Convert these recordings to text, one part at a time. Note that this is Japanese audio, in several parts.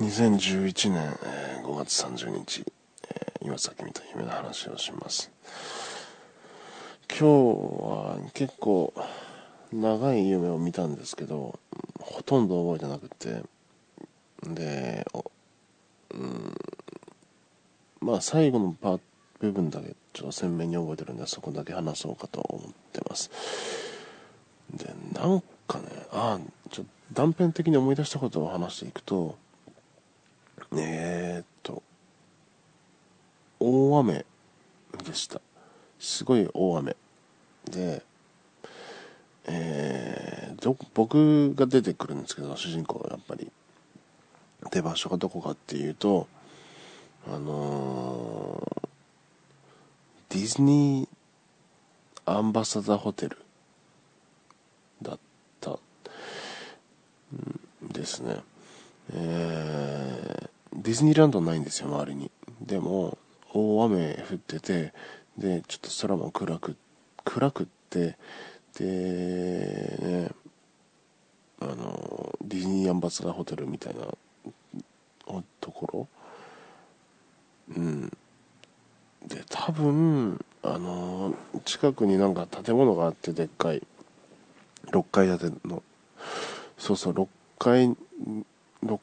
2011年5月30日、今さっき見た夢の話をします。今日は結構長い夢を見たんですけど、ほとんど覚えてなくて、で、まあ最後の部分だけちょっと鮮明に覚えてるんで、そこだけ話そうかと思ってます。で、なんかね、断片的に思い出したことを話していくと、大雨でした。すごい大雨で、僕が出てくるんですけど、主人公はやっぱり。で、場所がどこかっていうと、ディズニーアンバサダーホテルだったんですね。ディズニーランドないんですよ、周りに。でも大雨降ってて、でちょっと空も暗くって、でね、ディズニーアンバサダーホテルみたいなところ、で多分近くになんか建物があって、でっかい6階建ての、6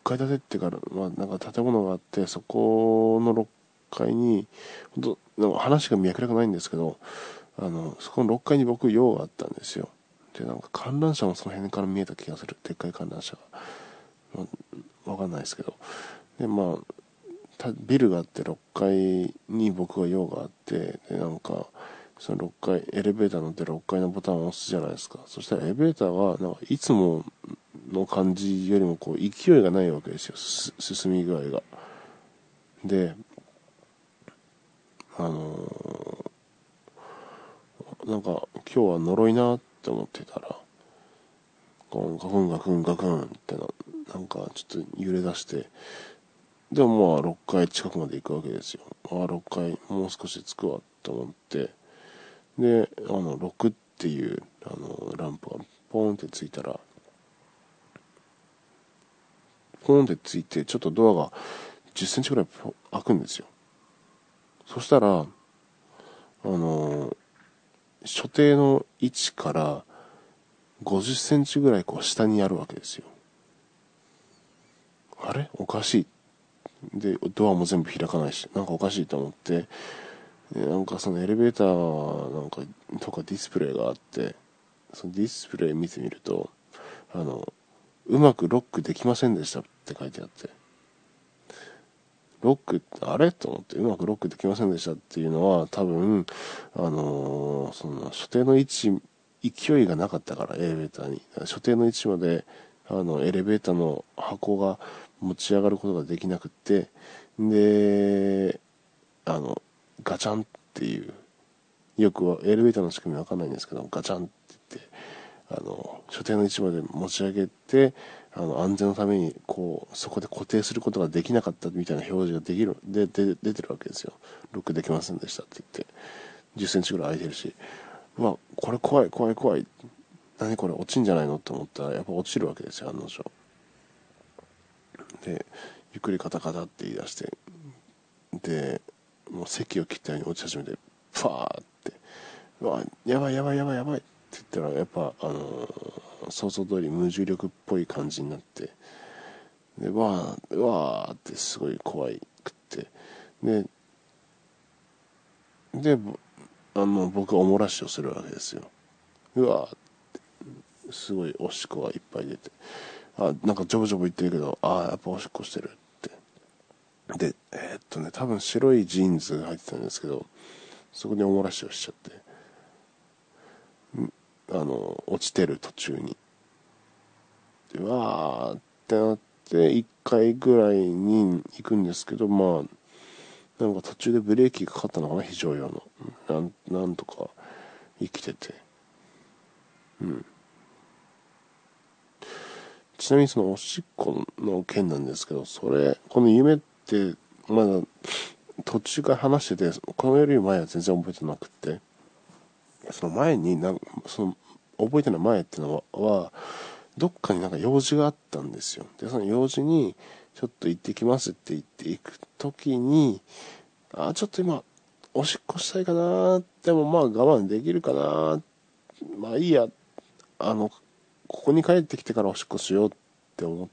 階建てっていうか、なんか建物があって、そこの6階に、ほんとなんか話が脈絡ないんですけど、そこの6階に僕用があったんですよ。で、なんか観覧車もその辺から見えた気がする、でっかい観覧車が、わかんないですけど。で、まあビルがあって、6階に僕は用があって、でなんかその6階、エレベーター乗って6階のボタンを押すじゃないですか。そしたらエレベーターがなんかいつもの感じよりもこう勢いがないわけですよ、進み具合が。で、なんか今日は呪いなって思ってたら、ガクンってなんかちょっと揺れ出して、でもまあ6階近くまで行くわけですよ。6階もう少し着くわと思って、で6っていうランプがポーンってついたら、ポーンってついて、ちょっとドアが10センチくらい開くんですよ。そしたら所定の位置から50センチぐらいこう下にあるわけですよ。あれおかしい。でドアも全部開かないし、なんかおかしいと思って、なんかそのエレベーターなんかとかディスプレイがあって、そのディスプレイ見てみると、うまくロックできませんでしたって書いてあって、ロックってあれと思って、うまくロックできませんでしたっていうのは、多分その所定の位置、勢いがなかったから、エレベーターに所定の位置までエレベーターの箱が持ち上がることができなくって、でガチャンっていう、よくはエレベーターの仕組みわかんないんですけど、ガチャンって言って、所定の位置まで持ち上げて、安全のためにこうそこで固定することができなかったみたいな表示が出てるわけですよ。ロックできませんでしたって言って、10センチぐらい空いてるし、うわこれ怖い、何これ落ちんじゃないのって思ったら、やっぱ落ちるわけですよ、案の定。でゆっくりカタカタって言い出して、でもう席を切ったように落ち始めて、ファーって、うわやばいって言ったら、やっぱ想像通り無重力っぽい感じになって、でわーってすごい怖いくって、で僕はおもらしをするわけですよ。うわーって、すごいおしっこがいっぱい出て、なんかジョブジョブ言ってるけど、やっぱおしっこしてるって。で多分白いジーンズが入ってたんですけど、そこにおもらしをしちゃって、落ちてる途中に、でわーってなって、1回ぐらいに行くんですけど、まあなんか途中でブレーキがかかったのかな、非常用のなんとか生きてて、ちなみにそのおしっこの件なんですけど、この夢ってまだ途中から話してて、このより前は全然覚えてなくて、その前に覚えてない前っていうのはどっかになんか用事があったんですよ。でその用事にちょっと行ってきますって言って行くときに、あ、ちょっと今おしっこしたいかな、でもまあ我慢できるかな、まあいいや、ここに帰ってきてからおしっこしようって思っ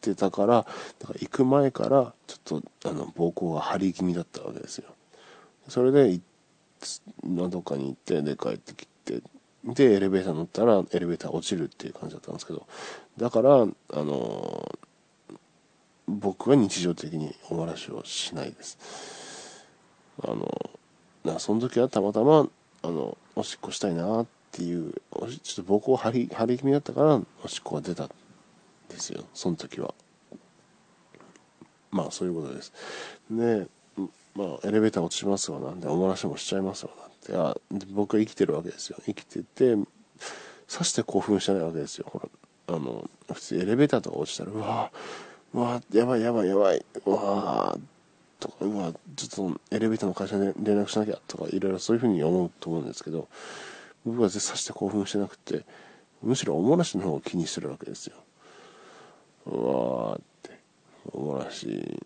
てたから、だから行く前からちょっと膀胱が張り気味だったわけですよ。それでどっかに行って、で帰ってきて、でエレベーター乗ったらエレベーター落ちるっていう感じだったんですけど、だから僕は日常的にお漏らしをしないです。その時はたまたまおしっこしたいなっていう、ちょっと膀胱張り気味だったからおしっこが出たんですよ、その時は。まあそういうことです。で、まあ、エレベーター落ちますわなんで、お漏らしもしちゃいますわなんて、僕は生きてるわけですよ。生きてて、さして興奮してないわけですよ。ほら、普通エレベーターとか落ちたら、うわやばいやばいやばい、うわーとか、うわちょっとエレベーターの会社に連絡しなきゃとか、いろいろそういうふうに思うと思うんですけど、僕はさして興奮してなくて、むしろお漏らしの方を気にしてるわけですよ。うわーって、お漏らし、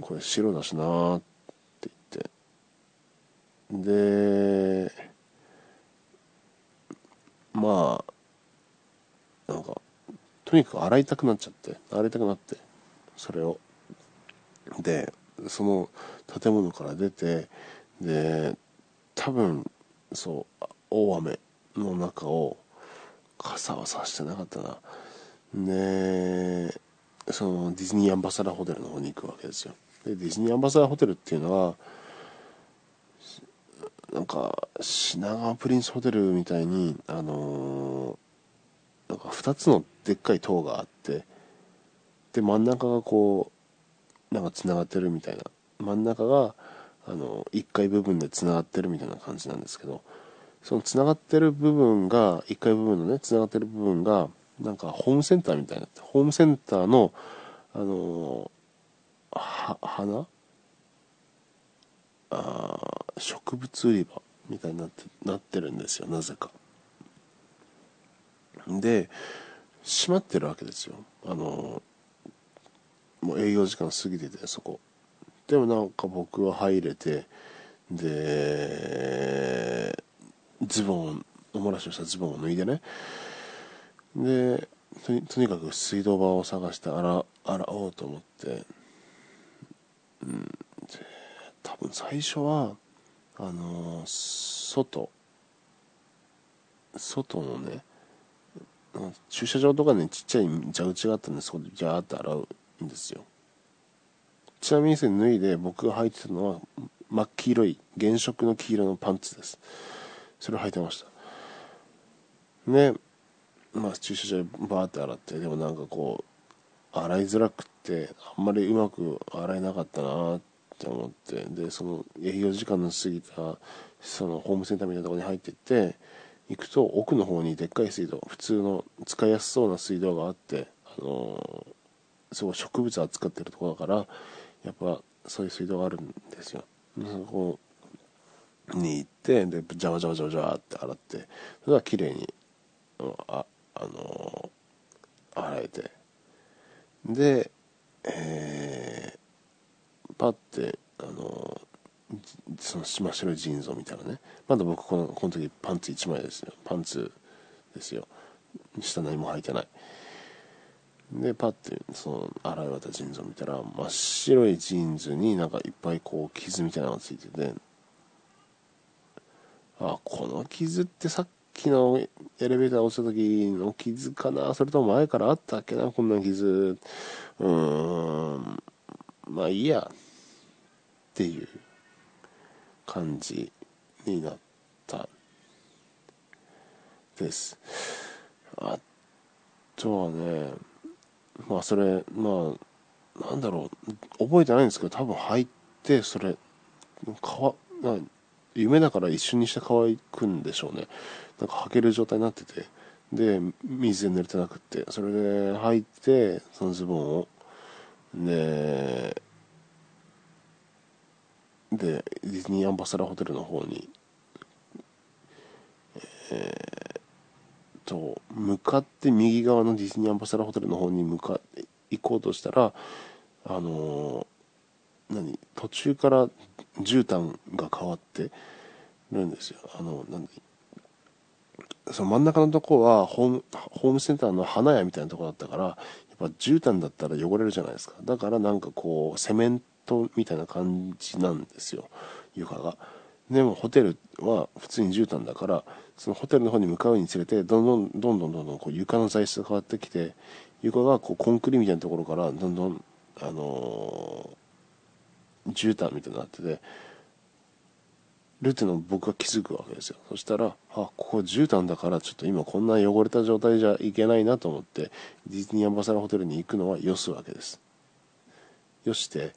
これ白だしなーって。で、まあなんかとにかく洗いたくなって、それをで、その建物から出て、で多分そう大雨の中を傘は差してなかったな。でそのディズニーアンバサダーホテルの方に行くわけですよ。でディズニーアンバサダーホテルっていうのはなんか品川プリンスホテルみたいになんか2つのでっかい塔があって、で真ん中がこうなんかつながってるみたいな、真ん中が1階部分でつながってるみたいな感じなんですけど、そのつながってる部分が1階部分のね、つながってる部分がなんかホームセンターみたいになって、ホームセンターの花植物売り場みたいになってるんですよ、なぜか。で閉まってるわけですよ。もう営業時間過ぎてて、そこでもなんか僕は入れて、でズボン、お漏らしをしたズボンを脱いでね、でとにかく水道場を探して洗おうと思って、多分最初は外のね、駐車場とかね、ちっちゃい蛇口があったんで、そこでジャーって洗うんですよ。ちなみにですね、脱いで僕が履いてたのは真っ黄色い原色の黄色のパンツです。それを履いてましたね。まあ駐車場でバーって洗って、でもなんかこう洗いづらくってあんまりうまく洗えなかったなーって思って、でその営業時間の過ぎたそのホームセンターみたいなところに入っていって行くと、奥の方にでっかい水道、普通の使いやすそうな水道があって、すごい植物扱ってるところだから、やっぱそういう水道があるんですよ。そこに行って、でジャワジャワジャワジャワって洗って、それは綺麗に洗えて、でパッてその真っ白いジーンズを見たらね、まだ僕この時パンツ1枚ですよ、パンツですよ、下何も履いてないで、パッてその洗い終わったジーンズを見たら、真っ白いジーンズになんかいっぱいこう傷みたいなのがついてて、あ、この傷ってさっきのエレベーター落ちた時の傷かな、それとも前からあったっけな、こんな傷、まあいいやっていう感じになったです。あとはね、まあそれ、まあなんだろう、覚えてないんですけど、多分入って、それ夢だから一瞬にして乾くんでしょうね。なんか履ける状態になってて、で水で濡れてなくって、それで履いて、そのズボンをでディズニーアンバサダーホテルの方に向かって、右側のディズニーアンバサダーホテルの方に向かって行こうとしたら、途中から絨毯が変わってるんですよ。その真ん中のとこはホームセンターの花屋みたいなとこだったから、やっぱ絨毯だったら汚れるじゃないですか。だからなんかこうセメントみたいな感じなんですよ、床が。でもホテルは普通に絨毯だから、そのホテルの方に向かうにつれてどんどんこう床の材質が変わってきて、床がこうコンクリみたいなところからどんどん絨毯みたいになっててるっていうのを僕が気づくわけですよ。そしたら、ここ絨毯だからちょっと今こんな汚れた状態じゃいけないなと思って、ディズニーアンバサダーホテルに行くのはよすわけです。よして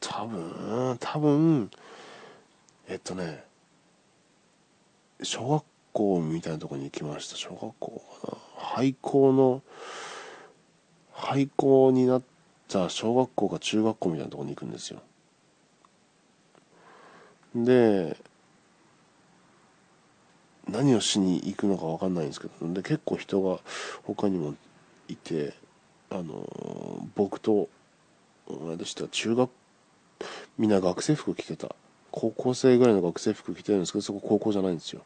多分小学校みたいなところに行きました。小学校かな、廃校になった小学校か中学校みたいなところに行くんですよ。で、何をしに行くのか分かんないんですけど、で結構人が他にもいて、僕と同じ人はみんな学生服着てた。高校生ぐらいの学生服着てるんですけど、そこ高校じゃないんですよ。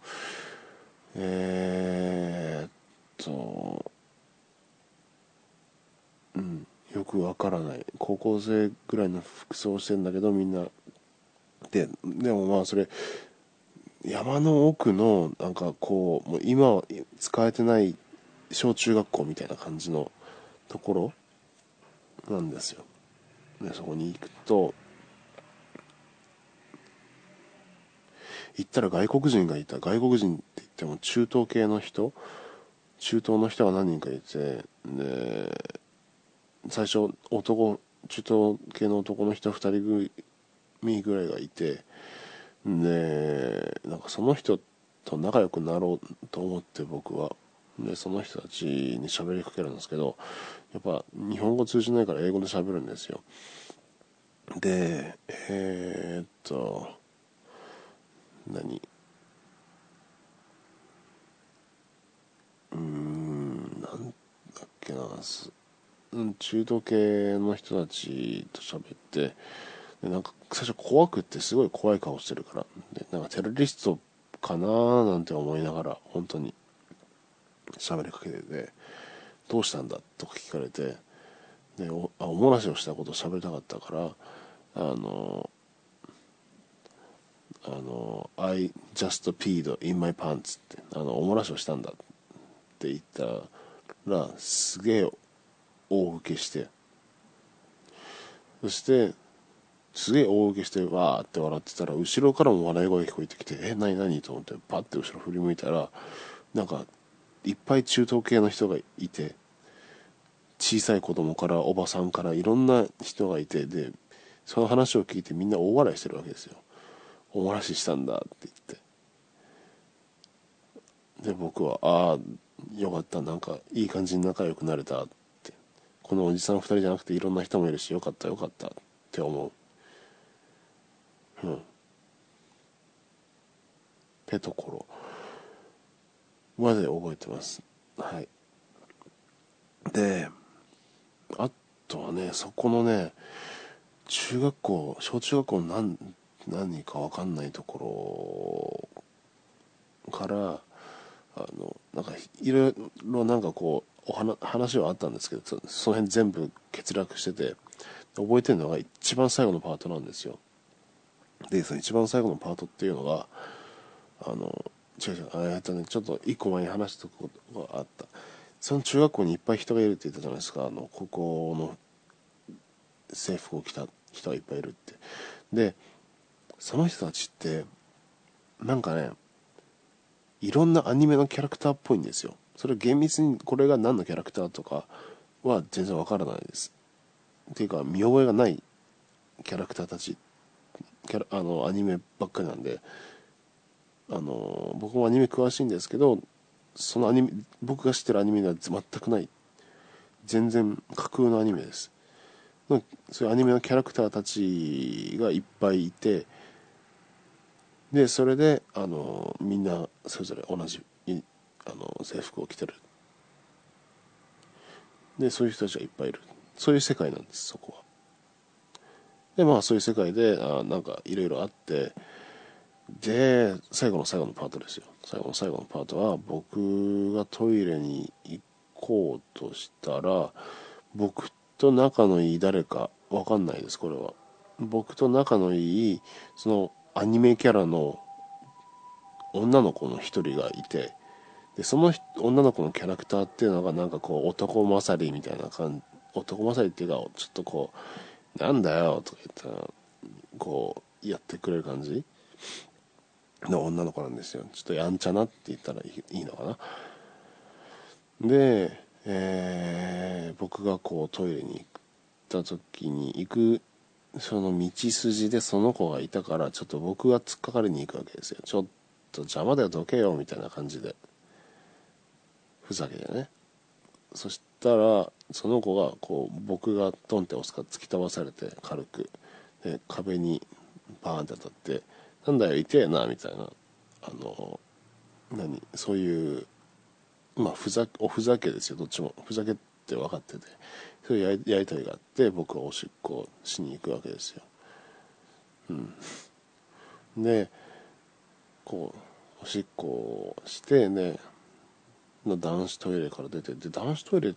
よくわからない高校生ぐらいの服装をしてるんだけど、みんなでもまあそれ山の奥のなんかこう、もう今は使えてない小中学校みたいな感じのところなんですよ。でそこに行くと、行ったら外国人がいた。外国人って言っても中東の人が何人かいて、で最初中東系の男の人2人組ぐらいがいて、でなんかその人と仲良くなろうと思って、僕はでその人たちに喋りかけるんですけど、やっぱ日本語通じないから英語で喋るんですよ。でなんだっけな、中東系の人たちと喋って、でなんか最初怖くって、すごい怖い顔してるから、でなんかテロリストかなーなんて思いながら本当に喋りかけてて、どうしたんだとか聞かれて、で おもらしをしたことを喋りたかったから、I just peed in my pants っておもらしをしたんだって言ったら、すげえ大受けして、そしてすげえ大受けしてわーって笑ってたら、後ろからも笑い声が聞こえてきて、何と思ってパッて後ろ振り向いたら、なんかいっぱい中東系の人がいて、小さい子供からおばさんからいろんな人がいて、でその話を聞いてみんな大笑いしてるわけですよ。おもらししたんだって言って、で僕はよかった、なんかいい感じに仲良くなれたって、このおじさん2人じゃなくていろんな人もいるし、よかったって思うってところまで覚えてます。はい。であとはそこの小中学校の何か分かんないところから、なんかいろいろなんかこう話はあったんですけど、その辺全部欠落してて、覚えてるのが一番最後のパートなんですよ。でその一番最後のパートっていうのがちょっと一個前に話したことがあった。その中学校にいっぱい人がいるって言ったじゃないですか。高校の制服を着た人がいっぱいいるって。でその人たちってなんかいろんなアニメのキャラクターっぽいんですよ。それ厳密にこれが何のキャラクターとかは全然わからないです。っていうか見覚えがないキャラクターたち、アニメばっかりなんで、僕もアニメ詳しいんですけど、そのアニメ僕が知ってるアニメでは全くない、全然架空のアニメです。そういうアニメのキャラクターたちがいっぱいいて、でそれでみんなそれぞれ同じ制服を着てる。で、そういう人たちがいっぱいいる。そういう世界なんです、そこは。で、まあ、そういう世界で、なんか、いろいろあって、で、最後の最後のパートですよ。最後の最後のパートは、僕がトイレに行こうとしたら、僕と仲のいい誰か、わかんないです、これは。僕と仲のいい、その、アニメキャラの、女の子の一人がいて、でその女の子のキャラクターっていうのがなんかこう男勝りみたいな感じ、男勝りっていうかちょっとこうなんだよとか言ったらこうやってくれる感じの女の子なんですよ。ちょっとやんちゃなって言ったらいいのかな。で、僕がこうトイレに行った時に行くその道筋でその子がいたからちょっと僕が突っかかりに行くわけですよ。ちょっと邪魔だよどけよみたいな感じで。ふざけてね。そしたらその子がこう僕がドンって押すから突き飛ばされて軽くで壁にバーンって当たってなんだよ痛えなみたいなそういうまあおふざけですよ。どっちもふざけって分かっててそういうやり取りがあって僕はおしっこしに行くわけですよ。うん。でこうおしっこをしてね。男子トイレから出てで男子トイレ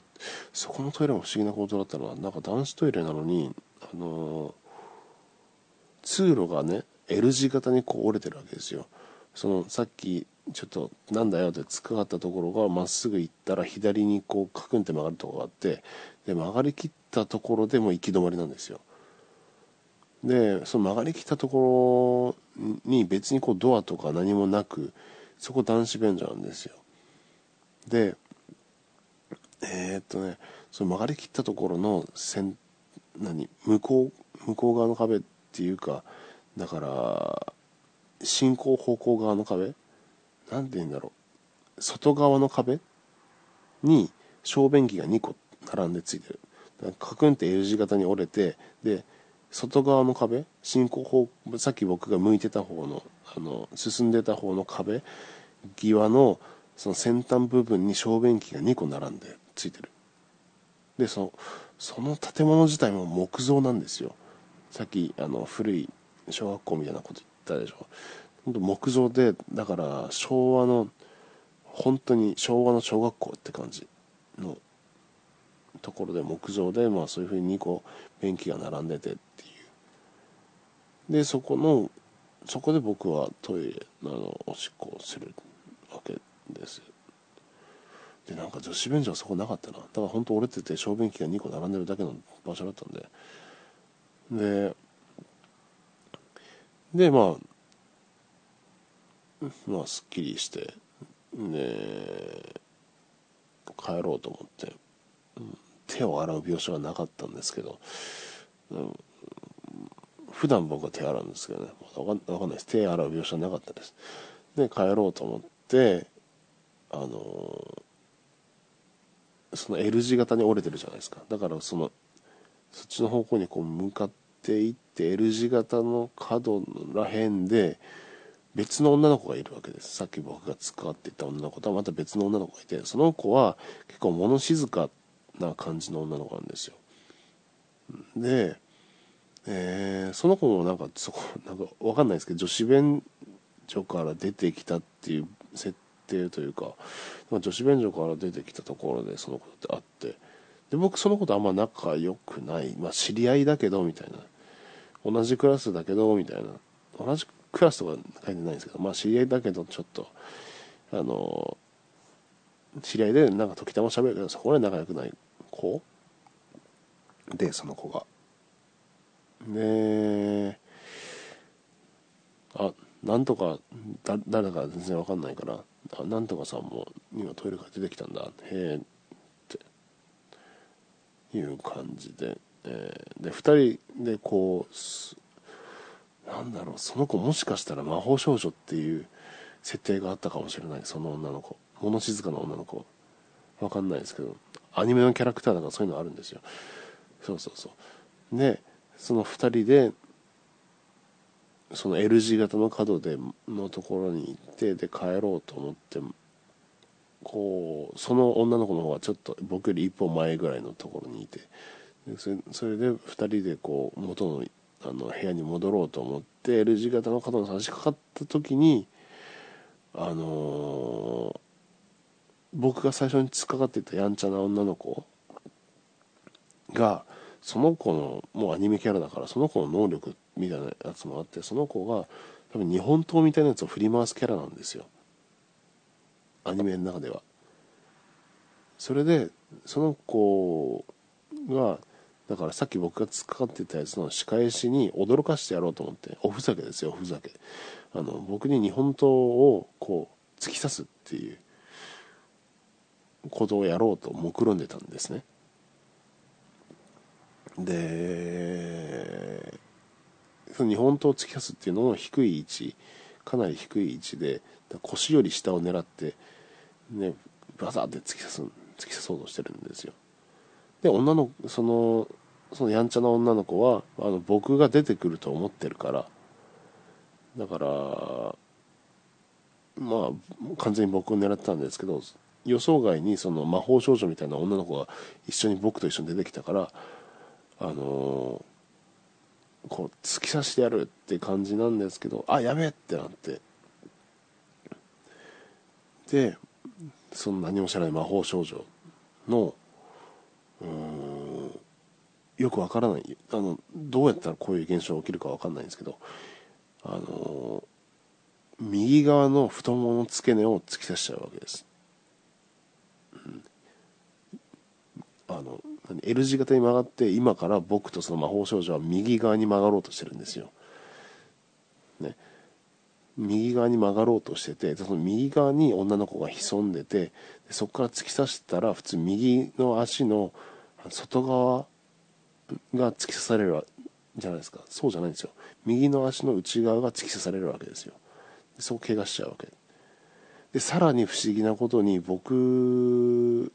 そこのトイレも不思議なことだったのはなんか男子トイレなのに通路がね L 字型にこう折れてるわけですよ。そのさっきちょっとなんだよって突っかかったところがまっすぐ行ったら左にこうカクンって曲がるところがあってで曲がりきったところでもう行き止まりなんですよ。でその曲がりきったところに別にこうドアとか何もなくそこ男子便所なんですよ。でその曲がりきったところの向こう側の壁っていうかだから進行方向側の壁なんて言うんだろう外側の壁に小便器が2個並んでついてるカクンって L 字型に折れてで外側の壁進行方さっき僕が向いてた方の進んでた方の壁際のその先端部分に小便器が2個並んでついてる。でその建物自体も木造なんですよ。さっき古い小学校みたいなこと言ったでしょ。本当木造でだから本当に昭和の小学校って感じのところで木造でまあそういうふうに2個便器が並んでてっていう。でそこで僕はトイレおしっこをするわけ。でなんか女子便所はそこなかったな。だからほんと折れてて小便器が2個並んでるだけの場所だったんでまあすっきりしてで帰ろうと思って、うん、手を洗う描写はなかったんですけど、うん、普段僕は手洗うんですけどねわかんないです手洗う描写はなかったです。で帰ろうと思ってその L 字型に折れてるじゃないですか。だからそっちの方向にこう向かっていって L 字型の角らへんで別の女の子がいるわけです。さっき僕が使っていた女の子とはまた別の女の子がいてその子は結構物静かな感じの女の子なんですよ。で、その子もなんかそこなんか分かんないですけど女子便所から出てきたっていう設定というか女子便所から出てきたところでその子ってあってで僕その子とあんま仲良くない、まあ、知り合いだけどみたいな同じクラスだけどみたいな同じクラスとか書いてないんですけど、まあ、知り合いだけどちょっと知り合いでなんか時たま喋るけどそこまで仲良くない子でその子がでなんとか誰か全然わかんないからなんとかさんも今トイレから出てきたんだへえっていう感じで、で2人でこうなんだろうその子もしかしたら魔法少女っていう設定があったかもしれない。その女の子物静かな女の子わかんないですけどアニメのキャラクターだからそういうのあるんですよ。そうそうそうでその2人でその L 字型の角のところに行ってで帰ろうと思ってこうその女の子の方はちょっと僕より一歩前ぐらいのところにいて、でそれで2人でこう元の、部屋に戻ろうと思って L 字型の角に差し掛かった時に僕が最初に突っかかっていたやんちゃな女の子がその子のもうアニメキャラだからその子の能力みたいなやつもあって、その子が多分日本刀みたいなやつを振り回すキャラなんですよ、アニメの中では。それでその子がだからさっき僕が突っかかってたやつの仕返しに驚かしてやろうと思って、おふざけですよ、おふざけ、僕に日本刀をこう突き刺すっていうことをやろうと目論んでたんですね。でその日本刀を突き刺すっていうのを低い位置、かなり低い位置で腰より下を狙って、ね、バサッて突き刺そうとしてるんですよ。でそのやんちゃな女の子は僕が出てくると思ってるから、だからまあ完全に僕を狙ってたんですけど、予想外にその魔法少女みたいな女の子が一緒に僕と一緒に出てきたから、こう突き刺してやるって感じなんですけど、あやべえってなって、でその何も知らない魔法少女のよくわからない、どうやったらこういう現象が起きるかわかんないんですけど、右側の太ももの付け根を突き刺しちゃうわけです、うん、L 字型に曲がって、今から僕とその魔法少女は右側に曲がろうとしてるんですよ、ね、右側に曲がろうとしてて、その右側に女の子が潜んでて、でそこから突き刺したら普通右の足の外側が突き刺されるじゃないですか。そうじゃないんですよ、右の足の内側が突き刺されるわけですよ。でそこ怪我しちゃうわけで、さらに不思議なことに僕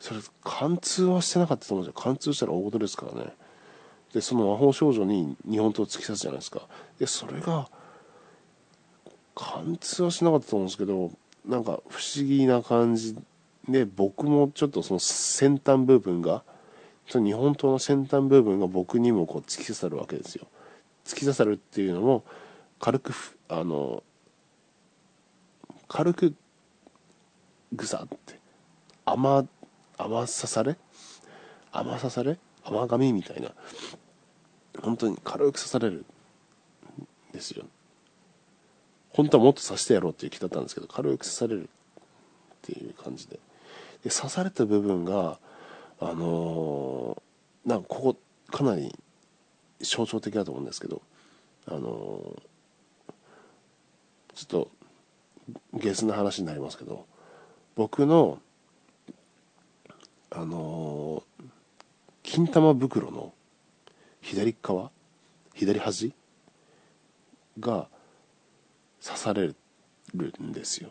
それ貫通はしてなかったと思うんですよ。貫通したら大事ですからね。でその魔法少女に日本刀を突き刺すじゃないですか。でそれが貫通はしなかったと思うんですけど、なんか不思議な感じで、僕もちょっとその先端部分が、日本刀の先端部分が僕にもこう突き刺さるわけですよ。突き刺さるっていうのも軽くぐさって雨刺され雨紙みたいな、本当に軽く刺されるんですよ。本当はもっと刺してやろうっていう気だったんですけど、軽く刺されるっていう感じ で刺された部分がなんかここかなり象徴的だと思うんですけど、ちょっとゲスな話になりますけど、僕の金玉袋の左端が刺されるんですよ、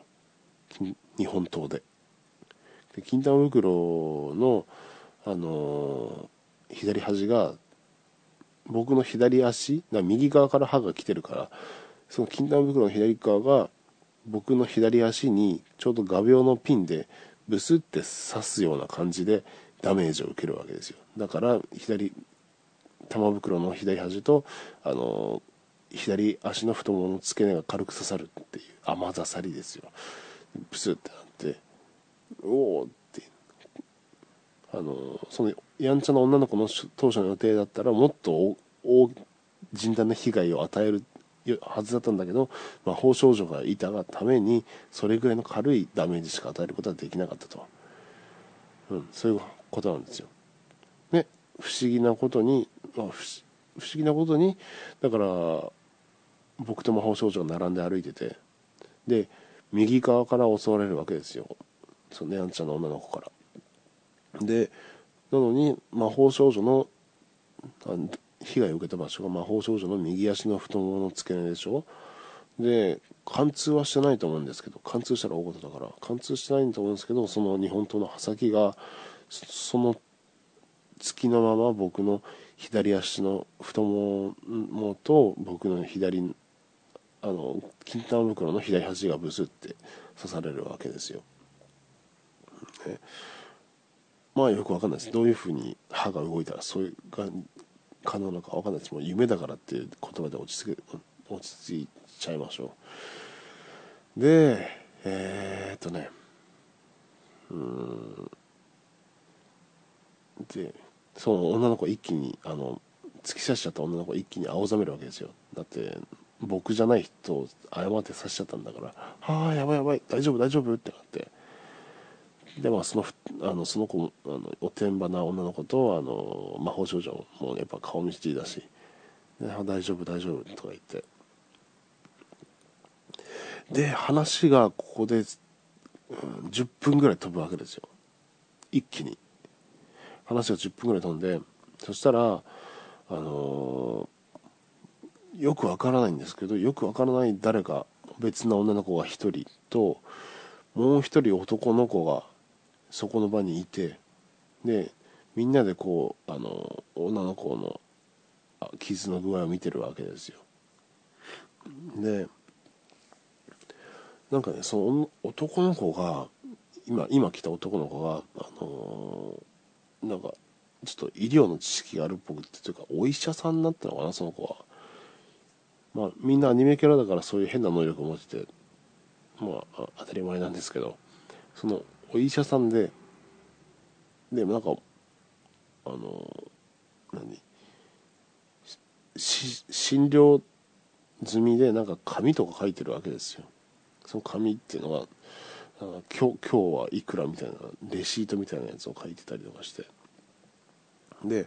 日本刀で。で金玉袋の左端が僕の左足、右側から刃が来てるから、その金玉袋の左側が僕の左足にちょうど画鋲のピンでブスって刺すような感じでダメージを受けるわけですよ。だから玉袋の左端と左足の太ももの付け根が軽く刺さるっていう雨刺さりですよ。ブスってなって、おおって、そのやんちゃな女の子の当初の予定だったらもっと甚大な被害を与えるはずだったんだけど、魔法少女がいたがためにそれぐらいの軽いダメージしか与えることはできなかったと、うん、そういうことなんですよ。で不思議なことにだから僕と魔法少女が並んで歩いてて、で右側から襲われるわけですよ、そのやんちゃな女の子から。でなのに魔法少女の被害を受けた場所が魔法少女の右足の太ももの付け根でしょ。で貫通はしてないと思うんですけど、貫通したら大事だから貫通してないと思うんですけど、その日本刀の刃先がその月のまま僕の左足の太ももと僕の金玉袋の左端がブスって刺されるわけですよ。まあよくわかんないです。どういうふうに歯が動いたらそういうが可能なのかわかんないです。もう夢だからっていう言葉で落ち着いちゃいましょう。ででその女の子一気に突き刺しちゃった女の子一気に青ざめるわけですよ。だって僕じゃない人を誤って刺しちゃったんだから「ああやばいやばい大丈夫大丈夫」ってなって、でまあその子おてんばな女の子と魔法少女もやっぱ顔見知りだし「で大丈夫大丈夫」とか言って、で話がここで、10分ぐらい飛ぶわけですよ。一気に話が10分ぐらい飛んで、そしたらよくわからないんですけど、よくわからない誰か別な女の子が一人ともう一人男の子がそこの場にいて、でみんなでこう女の子の傷の具合を見てるわけですよ。でなんかね、その男の子が今来た男の子がなんかちょっと医療の知識があるっぽくて、というかお医者さんになったのかなその子は。まあみんなアニメキャラだからそういう変な能力を持ってて、まあ当たり前なんですけど、そのお医者さんで、でなんか診療済みでなんか紙とか書いてるわけですよ。その紙っていうのが今日はいくらみたいなレシートみたいなやつを書いてたりとかして、で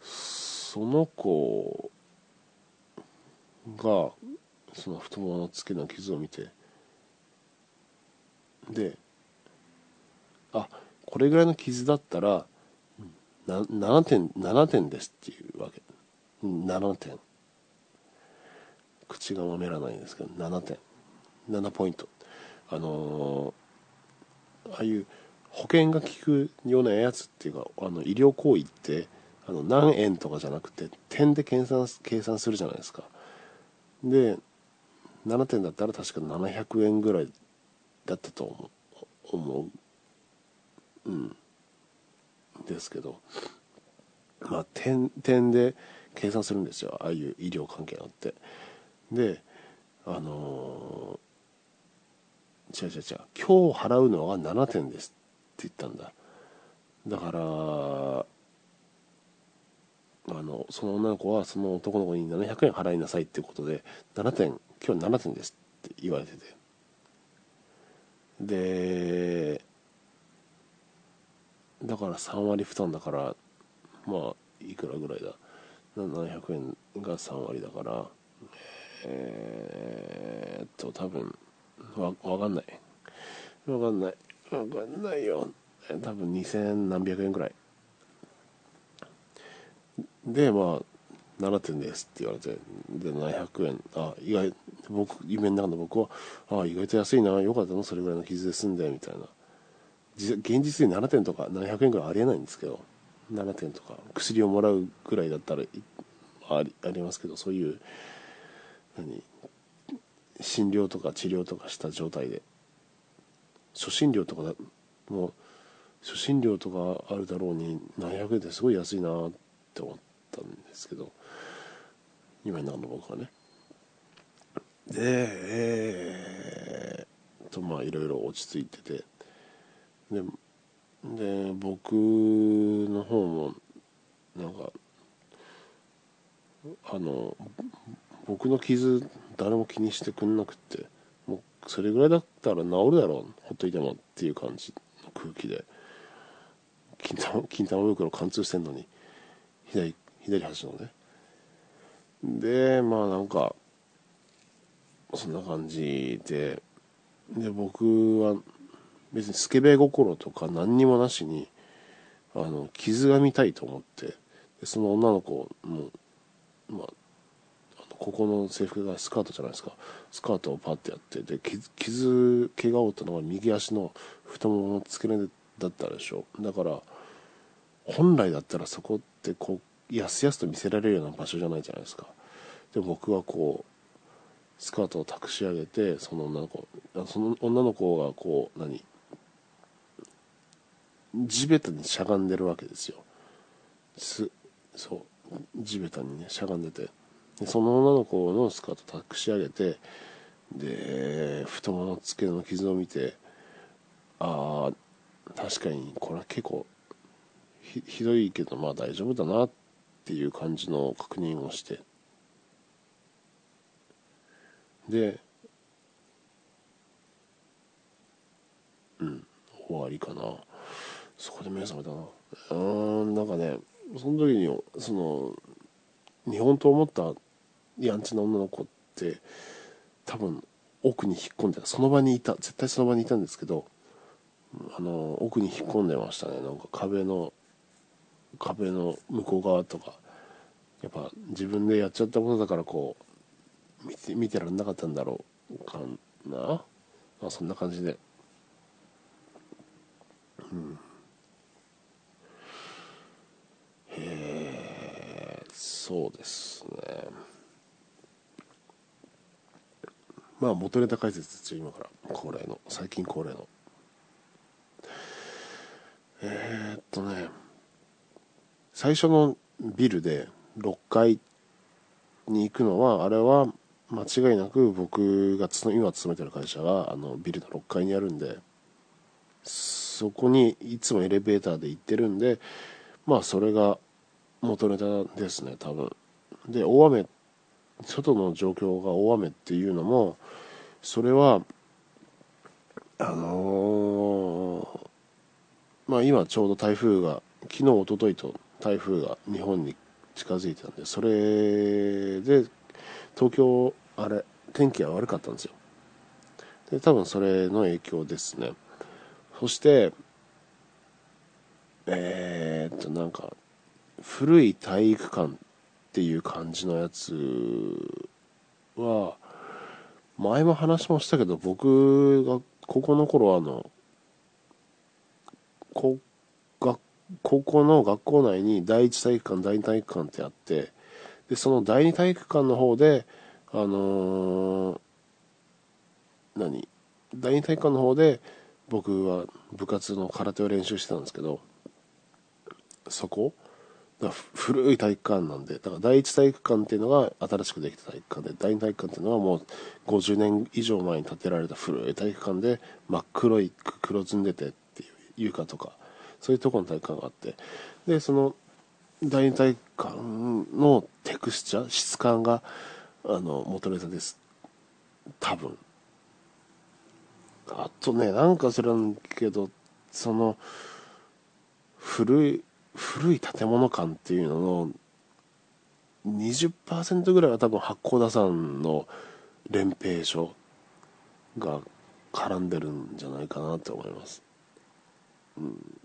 その子がその太ももの付けの傷を見て、であこれぐらいの傷だったら7点ですっていうわけ。7点、口がもめらないんですけど7点、7ポイント、ああいう保険が効くようなやつっていうか医療行為って何円とかじゃなくて点で計算するじゃないですか。で7点だったら確か700円ぐらいだったと思う、うんですけど、まあ点で計算するんですよああいう医療関係のって。で違う今日払うのは7点ですって言ったんだ。だからその女の子はその男の子に700円払いなさいっていうことで7点、今日7点ですって言われてて、でだから3割負担だから、まあいくらぐらいだ、700円が3割だから多分わかんないよ、多分2000何百円ぐらいで、まあ7点ですって言われて、で700円、あ意外僕夢の中の僕はあ意外と安いな、よかったのそれぐらいの傷で済んでみたいな。現実に7点とか700円ぐらいありえないんですけど、7点とか薬をもらうぐらいだったらありますけど、そういう診療とか治療とかした状態で初診料とかあるだろうに700円ってすごい安いなって思ったんですけど、今になるの僕はね。でまあいろいろ落ち着いてて、で僕の方もなんか僕の傷誰も気にしてくんなくって、もうそれぐらいだったら治るだろうほっといてもっていう感じの空気で、金玉袋貫通してんのに左端のね。でまあなんかそんな感じで、で僕は別にスケベ心とか何にもなしに傷が見たいと思って、でその女の子もまあここの制服がスカートじゃないですか、スカートをパッてやって、で怪我を負ったのが右足の太ももの付け根だったでしょ。だから本来だったらそこってこうやすやすと見せられるような場所じゃないじゃないですか。で僕はこうスカートを託し上げて、その女の子がこう地べたにしゃがんでるわけですよ。そう地べたにねしゃがんでて、でその女の子のスカートを託し上げて、で太もも付けの傷を見て、ああ確かにこれは結構 ひどいけどまあ大丈夫だなっていう感じの確認をして、でうん終わりかな。そこで目覚めたな。なんかねその時にその日本と思ったヤンチな女の子って多分奥に引っ込んでその場にいた、絶対その場にいたんですけど、奥に引っ込んでましたね。なんか壁の向こう側とか、やっぱ自分でやっちゃったことだからこう見てられなかったんだろうかな、まあ、そんな感じで、うん、そうですね。まあ元ネタ解説ですよ、今から恒例の、最近恒例のね、最初のビルで6階に行くのは、あれは間違いなく僕が今勤めてる会社がビルの6階にあるんで、そこにいつもエレベーターで行ってるんで、まあそれが元ネタですね、多分。で大雨、外の状況が大雨っていうのも、それはまあ今ちょうど台風が、昨日一昨日と台風が日本に近づいてたんで、それで東京あれ天気が悪かったんですよ。で多分それの影響ですね。そしてなんか古い体育館っていう感じのやつは、前も話もしたけど、僕が高校の頃は高校の学校内に第一体育館、第二体育館ってあって、でその第二体育館の方で第二体育館の方で僕は部活の空手を練習してたんですけど、そこだ古い体育館なんで、だから第一体育館っていうのが新しくできた体育館で、第二体育館っていうのはもう50年以上前に建てられた古い体育館で、真っ黒い黒ずんでてっていう床とかそういうところの体育館があって、でその第二体育館のテクスチャー、質感が元ネタです多分。あとね、なんか知らんけど、その古い建物感っていうのの 20% ぐらいは多分八甲田山の連兵所が絡んでるんじゃないかなって思います、うん、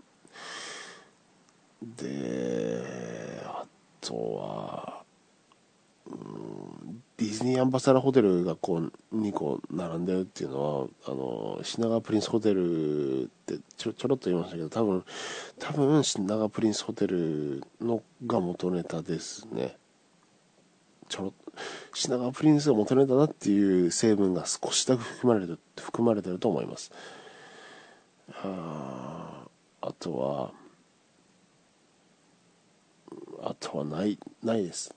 であとは、ディズニーアンバサダーホテルがこう2個並んでるっていうのは、品川プリンスホテルってちょろっと言いましたけど、多分品川プリンスホテルのが元ネタですね。品川プリンスが元ネタだっていう成分が少しだけ含まれてると思います。あとはないです。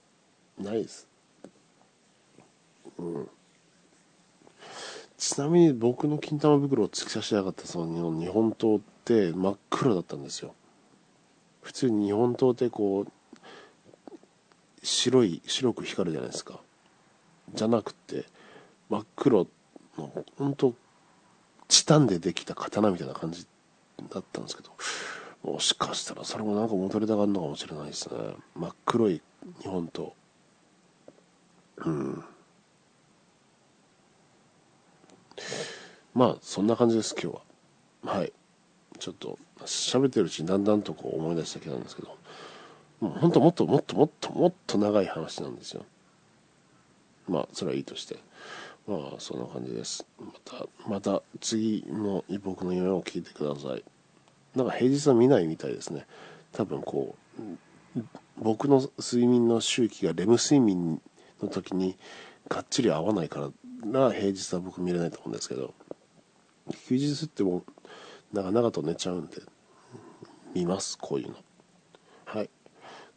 うん、ちなみに僕の金玉袋を突き刺しやがったその日本刀って真っ黒だったんですよ。普通に日本刀ってこう白く光るじゃないですか。じゃなくて真っ黒のほんとチタンでできた刀みたいな感じだったんですけど、もしかしたらそれもなんか戻りたがるのかもしれないですね、真っ黒い日本刀。うん。まあそんな感じです今日は。はい、ちょっと喋ってるうちにだんだんとこう思い出した気なんですけど、もうほんともっと長い話なんですよ。まあそれはいいとして、まあそんな感じです。また次の僕の夢を聞いてください。なんか平日は見ないみたいですね、多分。こう僕の睡眠の周期がレム睡眠の時にがっちり合わないからな、平日は僕見れないと思うんですけど、休日ってもう長々と寝ちゃうんで、見ます、こういうの。はい、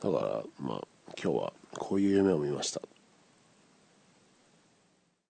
だからまあ今日はこういう夢を見ました。